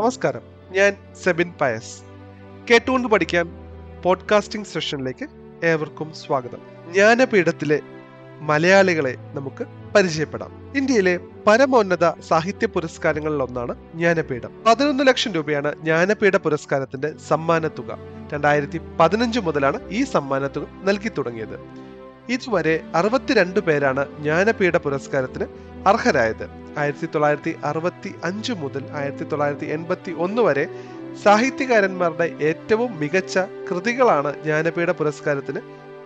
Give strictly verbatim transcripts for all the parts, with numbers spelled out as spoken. നമസ്കാരം, ഞാൻ സബിൻ പയസ്. കേട്ടുകൊണ്ട് പഠിക്കാം പോഡ്കാസ്റ്റിംഗ് സെഷനിലേക്ക് ഏവർക്കും സ്വാഗതം. ജ്ഞാനപീഠത്തിലെ മലയാളികളെ നമുക്ക് പരിചയപ്പെടാം. ഇന്ത്യയിലെ പരമോന്നത സാഹിത്യ പുരസ്കാരങ്ങളിൽ ഒന്നാണ് ജ്ഞാനപീഠം. പതിനൊന്ന് ലക്ഷം രൂപയാണ് ജ്ഞാനപീഠ പുരസ്കാരത്തിന്റെ സമ്മാനത്തുക. രണ്ടായിരത്തി പതിനഞ്ച് മുതലാണ് ഈ സമ്മാനത്തുക നൽകി തുടങ്ങിയത്. ഇതുവരെ അറുപത്തിരണ്ട് പേരാണ് ജ്ഞാനപീഠ പുരസ്കാരത്തിന് അർഹരായത്. ആയിരത്തി തൊള്ളായിരത്തി അറുപത്തി അഞ്ച് മുതൽ ആയിരത്തി തൊള്ളായിരത്തി എൺപത്തി ഒന്ന് വരെ സാഹിത്യകാരന്മാരുടെ ഏറ്റവും മികച്ച കൃതികളാണ് ജ്ഞാനപീഠ പുരസ്കാരത്തിന്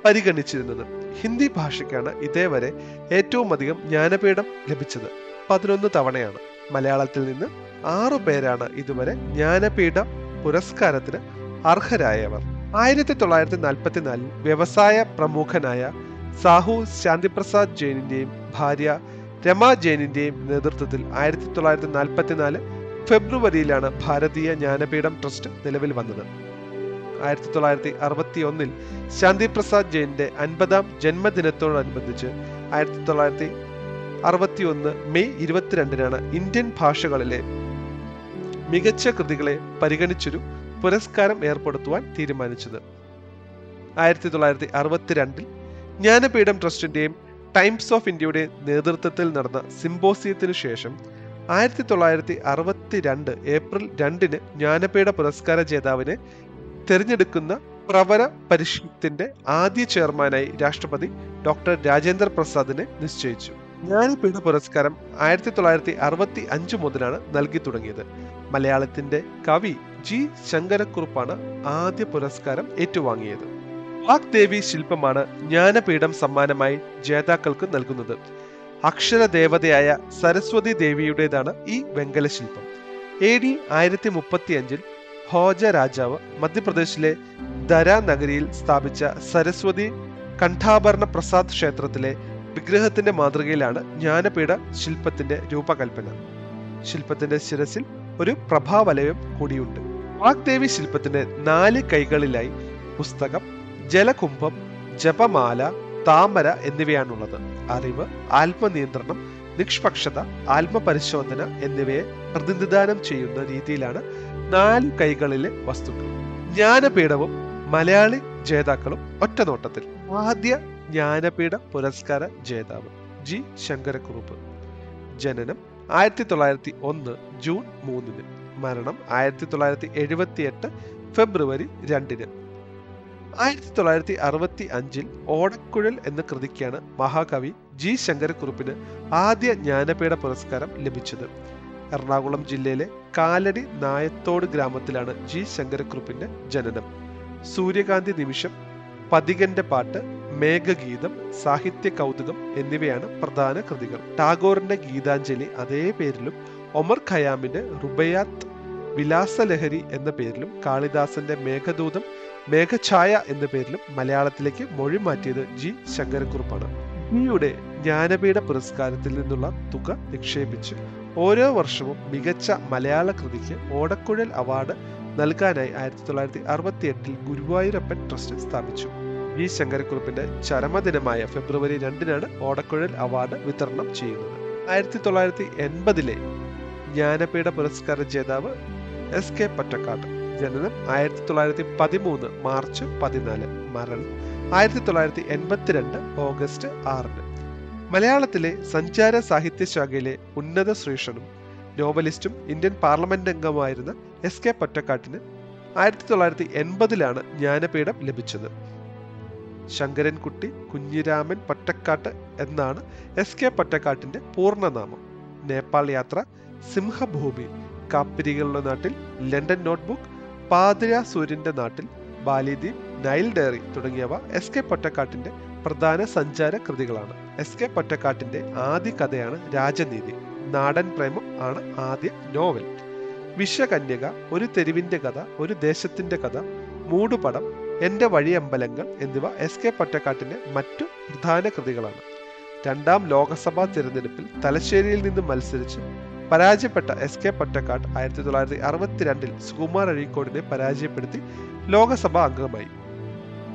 പരിഗണിച്ചിരുന്നത്. ഹിന്ദി ഭാഷയ്ക്കാണ് ഇതേവരെ ഏറ്റവും അധികം ജ്ഞാനപീഠം ലഭിച്ചത്, പതിനൊന്ന് തവണയാണ്. മലയാളത്തിൽ നിന്ന് ആറു പേരാണ് ഇതുവരെ ജ്ഞാനപീഠ പുരസ്കാരത്തിന് അർഹരായവർ. ആയിരത്തി തൊള്ളായിരത്തി നാൽപ്പത്തിനാലിൽ വ്യവസായ പ്രമുഖനായ സാഹു ശാന്തിപ്രസാദ് ജെയിനിന്റെയും ഭാര്യ രമാ ജെയിനിന്റെയും നേതൃത്വത്തിൽ ആയിരത്തി തൊള്ളായിരത്തി നാൽപ്പത്തിനാല് ഫെബ്രുവരിയിലാണ് ഭാരതീയ ജ്ഞാനപീഠം ട്രസ്റ്റ് നിലവിൽ വന്നത്. ആയിരത്തി തൊള്ളായിരത്തി അറുപത്തി ഒന്നിൽ ശാന്തിപ്രസാദ് ജെയിനിന്റെ അൻപതാം ജന്മദിനത്തോടനുബന്ധിച്ച് ആയിരത്തി തൊള്ളായിരത്തി അറുപത്തി ഒന്ന് മെയ് ഇരുപത്തിരണ്ടിനാണ് ഇന്ത്യൻ ഭാഷകളിലെ മികച്ച കൃതികളെ പരിഗണിച്ചൊരു പുരസ്കാരം ഏർപ്പെടുത്തുവാൻ തീരുമാനിച്ചത്. ആയിരത്തി തൊള്ളായിരത്തി അറുപത്തിരണ്ടിൽ ജ്ഞാനപീഠം ട്രസ്റ്റിന്റെയും ടൈംസ് ഓഫ് ഇന്ത്യയുടെ നേതൃത്വത്തിൽ നടന്ന സിംബോസിയത്തിനു ശേഷം ആയിരത്തി തൊള്ളായിരത്തി അറുപത്തി രണ്ട് ഏപ്രിൽ രണ്ടിന് ജ്ഞാനപീഠ പുരസ്കാര ജേതാവിനെ തിരഞ്ഞെടുക്കുന്ന പ്രവര പരിഷത്തിന്റെ ആദ്യ ചെയർമാനായി രാഷ്ട്രപതി ഡോക്ടർ രാജേന്ദ്ര പ്രസാദിനെ നിശ്ചയിച്ചു. ജ്ഞാനപീഠ പുരസ്കാരം ആയിരത്തി തൊള്ളായിരത്തി അറുപത്തി അഞ്ച് മുതലാണ് നൽകി തുടങ്ങിയത്. മലയാളത്തിന്റെ കവി ജി ശങ്കരക്കുറുപ്പാണ് ആദ്യ പുരസ്കാരം ഏറ്റുവാങ്ങിയത്. വാഗ്ദേവി ശില്പമാണ് ജ്ഞാനപീഠം സമ്മാനമായി ജേതാക്കൾക്ക് നൽകുന്നത്. അക്ഷരദേവതയായ സരസ്വതി ദേവിയുടേതാണ് ഈ വെങ്കല ശില്പം. എ ഡി ആയിരത്തി മുപ്പത്തി അഞ്ചിൽ ഹോജ രാജാവ് മധ്യപ്രദേശിലെ ദര നഗരിയിൽ സ്ഥാപിച്ച സരസ്വതി കണ്ഠാഭരണ പ്രസാദ് ക്ഷേത്രത്തിലെ വിഗ്രഹത്തിന്റെ മാതൃകയിലാണ് ജ്ഞാനപീഠ ശില്പത്തിന്റെ രൂപകൽപ്പന. ശില്പത്തിന്റെ ശിരസിൽ ഒരു പ്രഭാവലയം കൂടിയുണ്ട്. വാഗ്ദേവി ശില്പത്തിന്റെ നാല് കൈകളിലായി പുസ്തകം, ജലകുംഭം, ജപമാല, താമര എന്നിവയാണുള്ളത്. അറിവ്, ആത്മനിയന്ത്രണം, നിഷ്പക്ഷത, ആത്മപരിശോധന എന്നിവയെ പ്രതിനിധാനം ചെയ്യുന്ന രീതിയിലാണ് നാല് കൈകളിലെ വസ്തുക്കൾ. ജ്ഞാനപീഠവും മലയാളി ജേതാക്കളും ഒറ്റനോട്ടത്തിൽ. ആദ്യ ജ്ഞാനപീഠ പുരസ്കാര ജേതാവ് ജി ശങ്കരക്കുറുപ്പ്. ജനനം ആയിരത്തി തൊള്ളായിരത്തി ഒന്ന് ജൂൺ മൂന്നിന്, മരണം ആയിരത്തി തൊള്ളായിരത്തി എഴുപത്തി എട്ട് ഫെബ്രുവരി രണ്ടിന്. ആയിരത്തി തൊള്ളായിരത്തി അറുപത്തി അഞ്ചിൽ ഓടക്കുഴൽ എന്ന കൃതിക്കാണ് മഹാകവി ജി ശങ്കരക്കുറുപ്പിന് ആദ്യ ജ്ഞാനപീഠ പുരസ്കാരം ലഭിച്ചത്. എറണാകുളം ജില്ലയിലെ കാലടി നായത്തോട് ഗ്രാമത്തിലാണ് ജി ശങ്കരക്കുറുപ്പിന്റെ ജനനം. സൂര്യകാന്തി നിമിഷം, പതികന്റെ പാട്ട്, മേഘദൂതം, സാഹിത്യ കൗതുകം എന്നിവയാണ് പ്രധാന കൃതികൾ. ടാഗോറിന്റെ ഗീതാഞ്ജലി അതേ പേരിലും ഒമർ ഖയാമിന്റെ റുബായാത്ത്, വിലാസലഹരി എന്ന പേരിലും കാളിദാസന്റെ മേഘദൂതം, മേഘഛായ എന്ന പേരിലും മലയാളത്തിലേക്ക് മൊഴി മാറ്റിയത് ജി ശങ്കരക്കുറുപ്പാണ്. ജിയുടെ ജ്ഞാനപീഠ പുരസ്കാരത്തിൽ നിന്നുള്ള തുക നിക്ഷേപിച്ച് ഓരോ വർഷവും മികച്ച മലയാള കൃതിക്ക് ഓടക്കുഴൽ അവാർഡ് നൽകാനായി ആയിരത്തി തൊള്ളായിരത്തി അറുപത്തി എട്ടിൽ ഗുരുവായൂരപ്പൻ ട്രസ്റ്റ് സ്ഥാപിച്ചു. ജി ശങ്കരക്കുറുപ്പിന്റെ ചരമദിനമായ ഫെബ്രുവരി രണ്ടിനാണ് ഓടക്കുഴൽ അവാർഡ് വിതരണം ചെയ്യുന്നത്. ആയിരത്തി തൊള്ളായിരത്തി എൺപതിലെ ജ്ഞാനപീഠ പുരസ്കാര ജേതാവ് എസ് കെ പൊറ്റക്കാട്ട്. ജനനം ആയിരത്തി തൊള്ളായിരത്തി പതിമൂന്ന് മാർച്ച് പതിനാല്, മരണം ആയിരത്തി തൊള്ളായിരത്തി എൺപത്തിരണ്ട് ഓഗസ്റ്റ് ആറിന്. മലയാളത്തിലെ സഞ്ചാര സാഹിത്യ ശാഖയിലെ ഉന്നത ശ്രേഷനും നോവലിസ്റ്റും ഇന്ത്യൻ പാർലമെന്റ് അംഗമായിരുന്ന എസ് കെ പൊറ്റക്കാട്ടിന് ആയിരത്തി തൊള്ളായിരത്തി എൺപതിലാണ് ജ്ഞാനപീഠം ലഭിച്ചത്. ശങ്കരൻകുട്ടി കുഞ്ഞിരാമൻ പൊറ്റക്കാട്ട് എന്നാണ് എസ് കെ പൊറ്റക്കാട്ടിന്റെ പൂർണ്ണനാമം. നേപ്പാൾ യാത്ര, സിംഹഭൂമി, കാപ്പിരികളുടെ നാട്ടിൽ, ലണ്ടൻ നോട്ട്ബുക്ക്, പാതിരാ സൂര്യന്റെ നാട്ടിൽ, ബാലിദ്വീപ്, നൈൽ ഡയറി തുടങ്ങിയവ എസ് കെ പൊറ്റക്കാട്ടിന്റെ പ്രധാന സഞ്ചാര കൃതികളാണ്. എസ് കെ പൊറ്റക്കാട്ടിന്റെ ആദ്യ കഥയാണ് രാജനീതി. നാടൻ പ്രേമം ആണ് ആദ്യ നോവൽ. വിശ്വകന്യക, ഒരു തെരുവിന്റെ കഥ, ഒരു ദേശത്തിന്റെ കഥ, മൂടുപടം, എന്റെ വഴിയമ്പലങ്ങൾ എന്നിവ എസ് കെ പൊറ്റക്കാട്ടിന്റെ മറ്റു പ്രധാന കൃതികളാണ്. രണ്ടാം ലോകസഭാ തിരഞ്ഞെടുപ്പിൽ തലശ്ശേരിയിൽ നിന്ന് മത്സരിച്ച് പരാജയപ്പെട്ട എസ് കെ പൊറ്റക്കാട്ട് ആയിരത്തി തൊള്ളായിരത്തി അറുപത്തിരണ്ടിൽ സുകുമാർ അഴീക്കോടിനെ പരാജയപ്പെടുത്തി ലോകസഭാ അംഗമായി.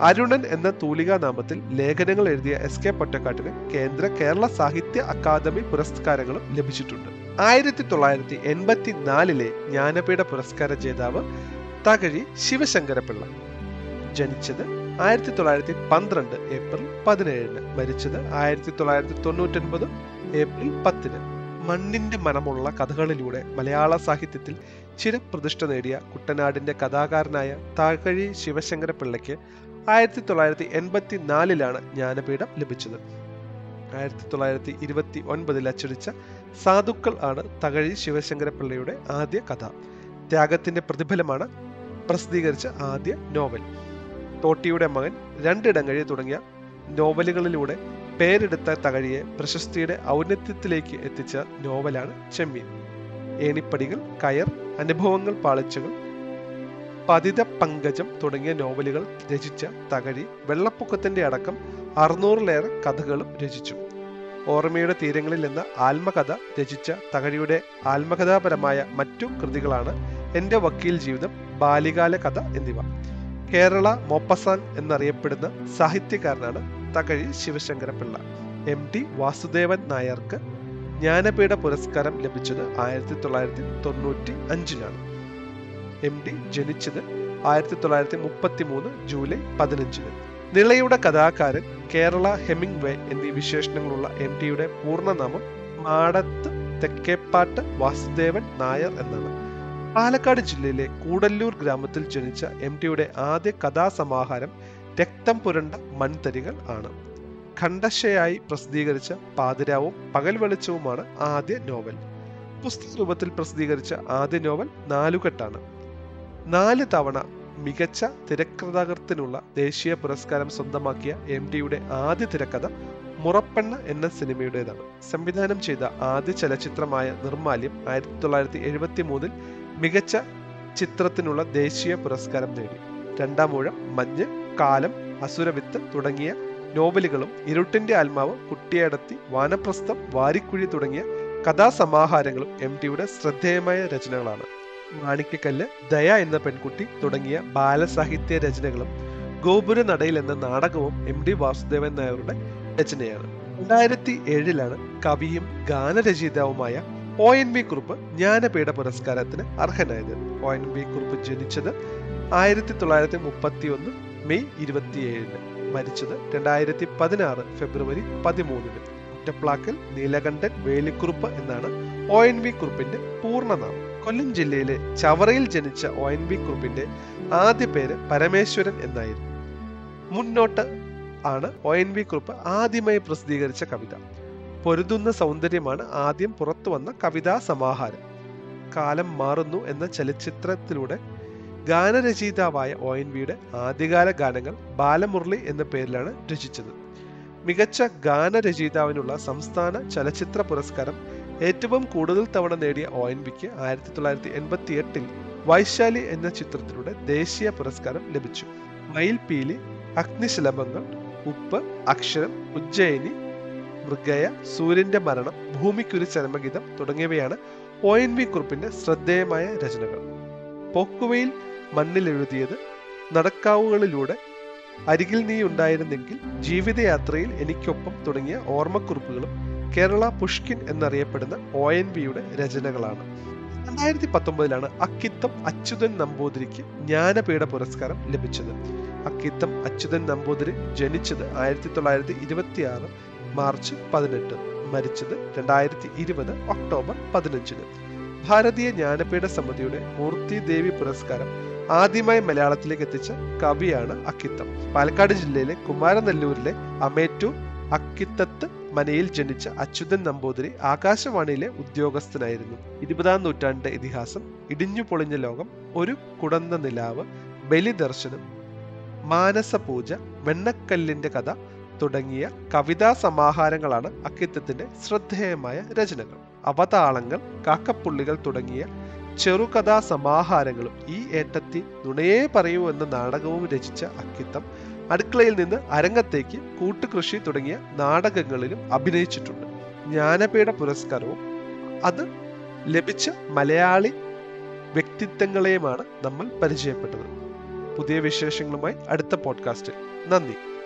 അരുണൻ എന്ന തൂലികാ നാമത്തിൽ ലേഖനങ്ങൾ എഴുതിയ എസ് കെ പൊറ്റക്കാട്ടിന് കേന്ദ്ര കേരള സാഹിത്യ അക്കാദമി പുരസ്കാരങ്ങളും ലഭിച്ചിട്ടുണ്ട്. ആയിരത്തി തൊള്ളായിരത്തി എൺപത്തി നാലിലെ ജ്ഞാനപീഠ പുരസ്കാര ജേതാവ് തകഴി ശിവശങ്കര. ജനിച്ചത് ആയിരത്തി തൊള്ളായിരത്തി പന്ത്രണ്ട് ഏപ്രിൽ പതിനേഴിന്, മരിച്ചത് ആയിരത്തി തൊള്ളായിരത്തി തൊണ്ണൂറ്റൊൻപത് ഏപ്രിൽ പത്തിന്. മണ്ണിന്റെ മനമുള്ള കഥകളിലൂടെ മലയാള സാഹിത്യത്തിൽ ചിരപ്രതിഷ്ഠ നേടിയ കുട്ടനാടിന്റെ കഥാകാരനായ തകഴി ശിവശങ്കര പിള്ളയ്ക്ക് ആയിരത്തി തൊള്ളായിരത്തി എൺപത്തി നാലിലാണ് ജ്ഞാനപീഠം ലഭിച്ചത്. ആയിരത്തി തൊള്ളായിരത്തി ഇരുപത്തി ഒൻപതിൽ അച്ചടിച്ച സാധുക്കൾ ആണ് തകഴി ശിവശങ്കര പിള്ളയുടെ ആദ്യ കഥ. ത്യാഗത്തിന്റെ പ്രതിഫലമാണ് പ്രസിദ്ധീകരിച്ച ആദ്യ നോവൽ. തോട്ടിയുടെ മകൻ, രണ്ടിടങ്ങഴി തുടങ്ങിയ നോവലുകളിലൂടെ പേരെടുത്ത തകഴിയെ പ്രശസ്തിയുടെ ഔന്നത്യത്തിലേക്ക് എത്തിച്ച നോവലാണ് ചെമ്മീൻ. ഏണിപ്പടികൾ, കയർ, അനുഭവങ്ങൾ പാളിച്ചകൾ, പതിത പങ്കജം തുടങ്ങിയ നോവലുകൾ രചിച്ച തകഴി വെള്ളപ്പൊക്കത്തിന്റെ അടക്കം അറുന്നൂറിലേറെ കഥകളും രചിച്ചു. ഓർമ്മയുടെ തീരങ്ങളിൽ എന്ന ആത്മകഥ രചിച്ച തകഴിയുടെ ആത്മകഥാപരമായ മറ്റു കൃതികളാണ് എൻ്റെ വക്കീൽ ജീവിതം, ബാല്യകാല കഥ എന്നിവ. കേരള മോപ്പസാൻ എന്നറിയപ്പെടുന്ന സാഹിത്യകാരനാണ് തകഴി ശിവശങ്കര പിള്ള. എം ടി വാസുദേവൻ നായർക്ക് ജ്ഞാനപീഠ പുരസ്കാരം ലഭിച്ചത് ആയിരത്തി തൊള്ളായിരത്തി തൊണ്ണൂറ്റി അഞ്ചിലാണ്. എം ഡി ജനിച്ചത് ആയിരത്തി തൊള്ളായിരത്തി മുപ്പത്തി മൂന്ന് ജൂലൈ പതിനഞ്ചിന്. നിളയുടെ കഥാകാരൻ, കേരള ഹെമിംഗ്വേ എന്നീ വിശേഷണങ്ങളുള്ള എം ടിയുടെ പൂർണ്ണനാമം മാടത്ത് തെക്കേപ്പാട്ട് വാസുദേവൻ നായർ എന്നാണ്. പാലക്കാട് ജില്ലയിലെ കൂടല്ലൂർ ഗ്രാമത്തിൽ ജനിച്ച എം ടിയുടെ ആദ്യ കഥാസമാഹാരം രക്തം പുരണ്ട മൺതരികൾ ആണ്. ഖണ്ഡശയായി പ്രസിദ്ധീകരിച്ച പാതിരാവും പകൽ വെളിച്ചവുമാണ് ആദ്യ നോവൽ. പുസ്തക രൂപത്തിൽ പ്രസിദ്ധീകരിച്ച ആദ്യ നോവൽ നാലുകെട്ടാണ്. നാല് തവണ മികച്ച തിരക്കഥാകൃത്തിനുള്ള ദേശീയ പുരസ്കാരം സ്വന്തമാക്കിയ എം ടിയുടെ ആദ്യ തിരക്കഥ മുറപ്പെണ്ണ എന്ന സിനിമയുടേതാണ്. സംവിധാനം ചെയ്ത ആദ്യ ചലച്ചിത്രമായ നിർമാല്യം ആയിരത്തി തൊള്ളായിരത്തി എഴുപത്തി മൂന്നിൽ മികച്ച ചിത്രത്തിനുള്ള ദേശീയ പുരസ്കാരം നേടി. രണ്ടാം ഊഴം, മഞ്ഞ്, കാലം, അസുരവിത്ത് തുടങ്ങിയ നോവലുകളും ഇരുട്ടിന്റെ ആത്മാവ്, കുട്ടിയടത്തി, വാനപ്രസ്ഥം, വാരിക്കുഴി തുടങ്ങിയ കഥാസമാഹാരങ്ങളും എം ടിയുടെ ശ്രദ്ധേയമായ രചനകളാണ്. മാണിക്കക്കല്ല്, ദയ എന്ന പെൺകുട്ടി തുടങ്ങിയ ബാലസാഹിത്യ രചനകളും ഗോപുര നടയിൽ എന്ന നാടകവും എം ഡി വാസുദേവൻ നായരുടെ രചനയാണ്. രണ്ടായിരത്തി ഏഴിലാണ് കവിയും ഗാനരചയിതാവുമായ O N V Kurup Jnanpith പുരസ്കാരത്തിന് അർഹനായത്. ഒ എൻ വി കുറുപ്പ് ജനിച്ചത് ആയിരത്തി തൊള്ളായിരത്തി മുപ്പത്തി ഒന്ന് മെയ് ഇരുപത്തിയേഴിന്, മരിച്ചത് രണ്ടായിരത്തി പതിനാറ് ഫെബ്രുവരി പതിമൂന്നിന്. കുറ്റപ്ലാക്കിൽ നീലകണ്ഠൻ വേലിക്കുറിപ്പ് എന്നാണ് ഒ എൻ വി കുറുപ്പിന്റെ പൂർണ്ണനാമം. കൊല്ലം ജില്ലയിലെ ചവറയിൽ ജനിച്ച ഒ എൻ വി കുറുപ്പിന്റെ ആദ്യ പേര് പരമേശ്വരൻ എന്നായിരുന്നു. മുന്നോട്ട് ആണ് ഒ എൻ വി കുറുപ്പ് ആദ്യമായി പ്രസിദ്ധീകരിച്ച കവിത. പൊരുതുന്ന സൗന്ദര്യമാണ് ആദ്യം പുറത്തു വന്ന കവിതാ സമാഹാരം. കാലം മാറുന്നു എന്ന ചലച്ചിത്രത്തിലൂടെ ഗാനരചയിതാവായ ഒ എൻ വിയുടെ ആദ്യകാല ഗാനങ്ങൾ ബാലമുരളി എന്ന പേരിലാണ് രചിച്ചത്. മികച്ച ഗാനരചയിതാവിനുള്ള സംസ്ഥാന ചലച്ചിത്ര പുരസ്കാരം ഏറ്റവും കൂടുതൽ തവണ നേടിയ ഒ എൻ വിക്ക് ആയിരത്തി തൊള്ളായിരത്തി എൺപത്തി എട്ടിൽ വൈശാലി എന്ന ചിത്രത്തിലൂടെ ദേശീയ പുരസ്കാരം ലഭിച്ചു. മയിൽപീലി, അഗ്നിശലഭങ്ങൾ, ഉപ്പ്, അക്ഷരം, ഉജ്ജയിനി, മൃഗയ, സൂര്യന്റെ മരണം, ഭൂമിക്കൊരു ചരമഗീതം തുടങ്ങിയവയാണ് ഒ എൻ വി കുറുപ്പിന്റെ ശ്രദ്ധേയമായ രചനകൾ. പോക്കുവയിൽ മണ്ണിലെഴുതിയത്, നടക്കാവുകളിലൂടെ, അരികിൽ നീ ഉണ്ടായിരുന്നെങ്കിൽ, ജീവിതയാത്രയിൽ എനിക്കൊപ്പം തുടങ്ങിയ ഓർമ്മക്കുറിപ്പുകളും കേരള പുഷ്കിൻ എന്നറിയപ്പെടുന്ന ഒ എൻ വിയുടെ രചനകളാണ്. രണ്ടായിരത്തി പത്തൊമ്പതിലാണ് അക്കിത്തം അച്യുതൻ നമ്പൂതിരിക്ക് ജ്ഞാനപീഠ പുരസ്കാരം ലഭിച്ചത്. അക്കിത്തം അച്യുതൻ നമ്പൂതിരി ജനിച്ചത് ആയിരത്തി തൊള്ളായിരത്തി ഇരുപത്തി ആറ് മാർച്ച് പതിനെട്ട്, മരിച്ചത് രണ്ടായിരത്തി ഇരുപത് ഒക്ടോബർ പതിനഞ്ചിന്. ഭാരതീയ ജ്ഞാനപീഠ സമിതിയുടെ മൂർത്തിദേവി പുരസ്കാരം ആദ്യമായി മലയാളത്തിലേക്ക് എത്തിച്ച കവിയാണ് അക്കിത്തം. പാലക്കാട് ജില്ലയിലെ കുമാരനെല്ലൂരിലെ അമേറ്റൂർ അക്കിത്തത്ത് മനയിൽ ജനിച്ച അച്യുതൻ നമ്പൂതിരി ആകാശവാണിയിലെ ഉദ്യോഗസ്ഥനായിരുന്നു. ഇരുപതാം നൂറ്റാണ്ടിന്റെ ഇതിഹാസം, ഇടിഞ്ഞു പൊളിഞ്ഞ ലോകം, ഒരു കുടന്ന നിലാവ്, ബലിദർശനം, മാനസപൂജ, വെണ്ണക്കല്ലിന്റെ കഥ തുടങ്ങിയ കവിതാ സമാഹാരങ്ങളാണ് അക്കിത്തത്തിന്റെ ശ്രദ്ധേയമായ രചനകൾ. അവതാളങ്ങൾ, കാക്കപ്പുള്ളികൾ തുടങ്ങിയ ചെറുകഥാ സമാഹാരങ്ങളും ഈ ഏട്ടത്തി നുണയേ പറയൂ എന്ന നാടകവും രചിച്ച അക്കിത്തം അടുക്കളയിൽ നിന്ന് അരങ്ങത്തേക്ക്, കൂട്ടുകൃഷി തുടങ്ങിയ നാടകങ്ങളിലും അഭിനയിച്ചിട്ടുണ്ട്. ജ്ഞാനപീഠ പുരസ്കാരവും അത് ലഭിച്ച മലയാളി വ്യക്തിത്വങ്ങളെയുമാണ് നമ്മൾ പരിചയപ്പെട്ടത്. പുതിയ വിശേഷങ്ങളുമായി അടുത്ത പോഡ്കാസ്റ്റിൽ. നന്ദി.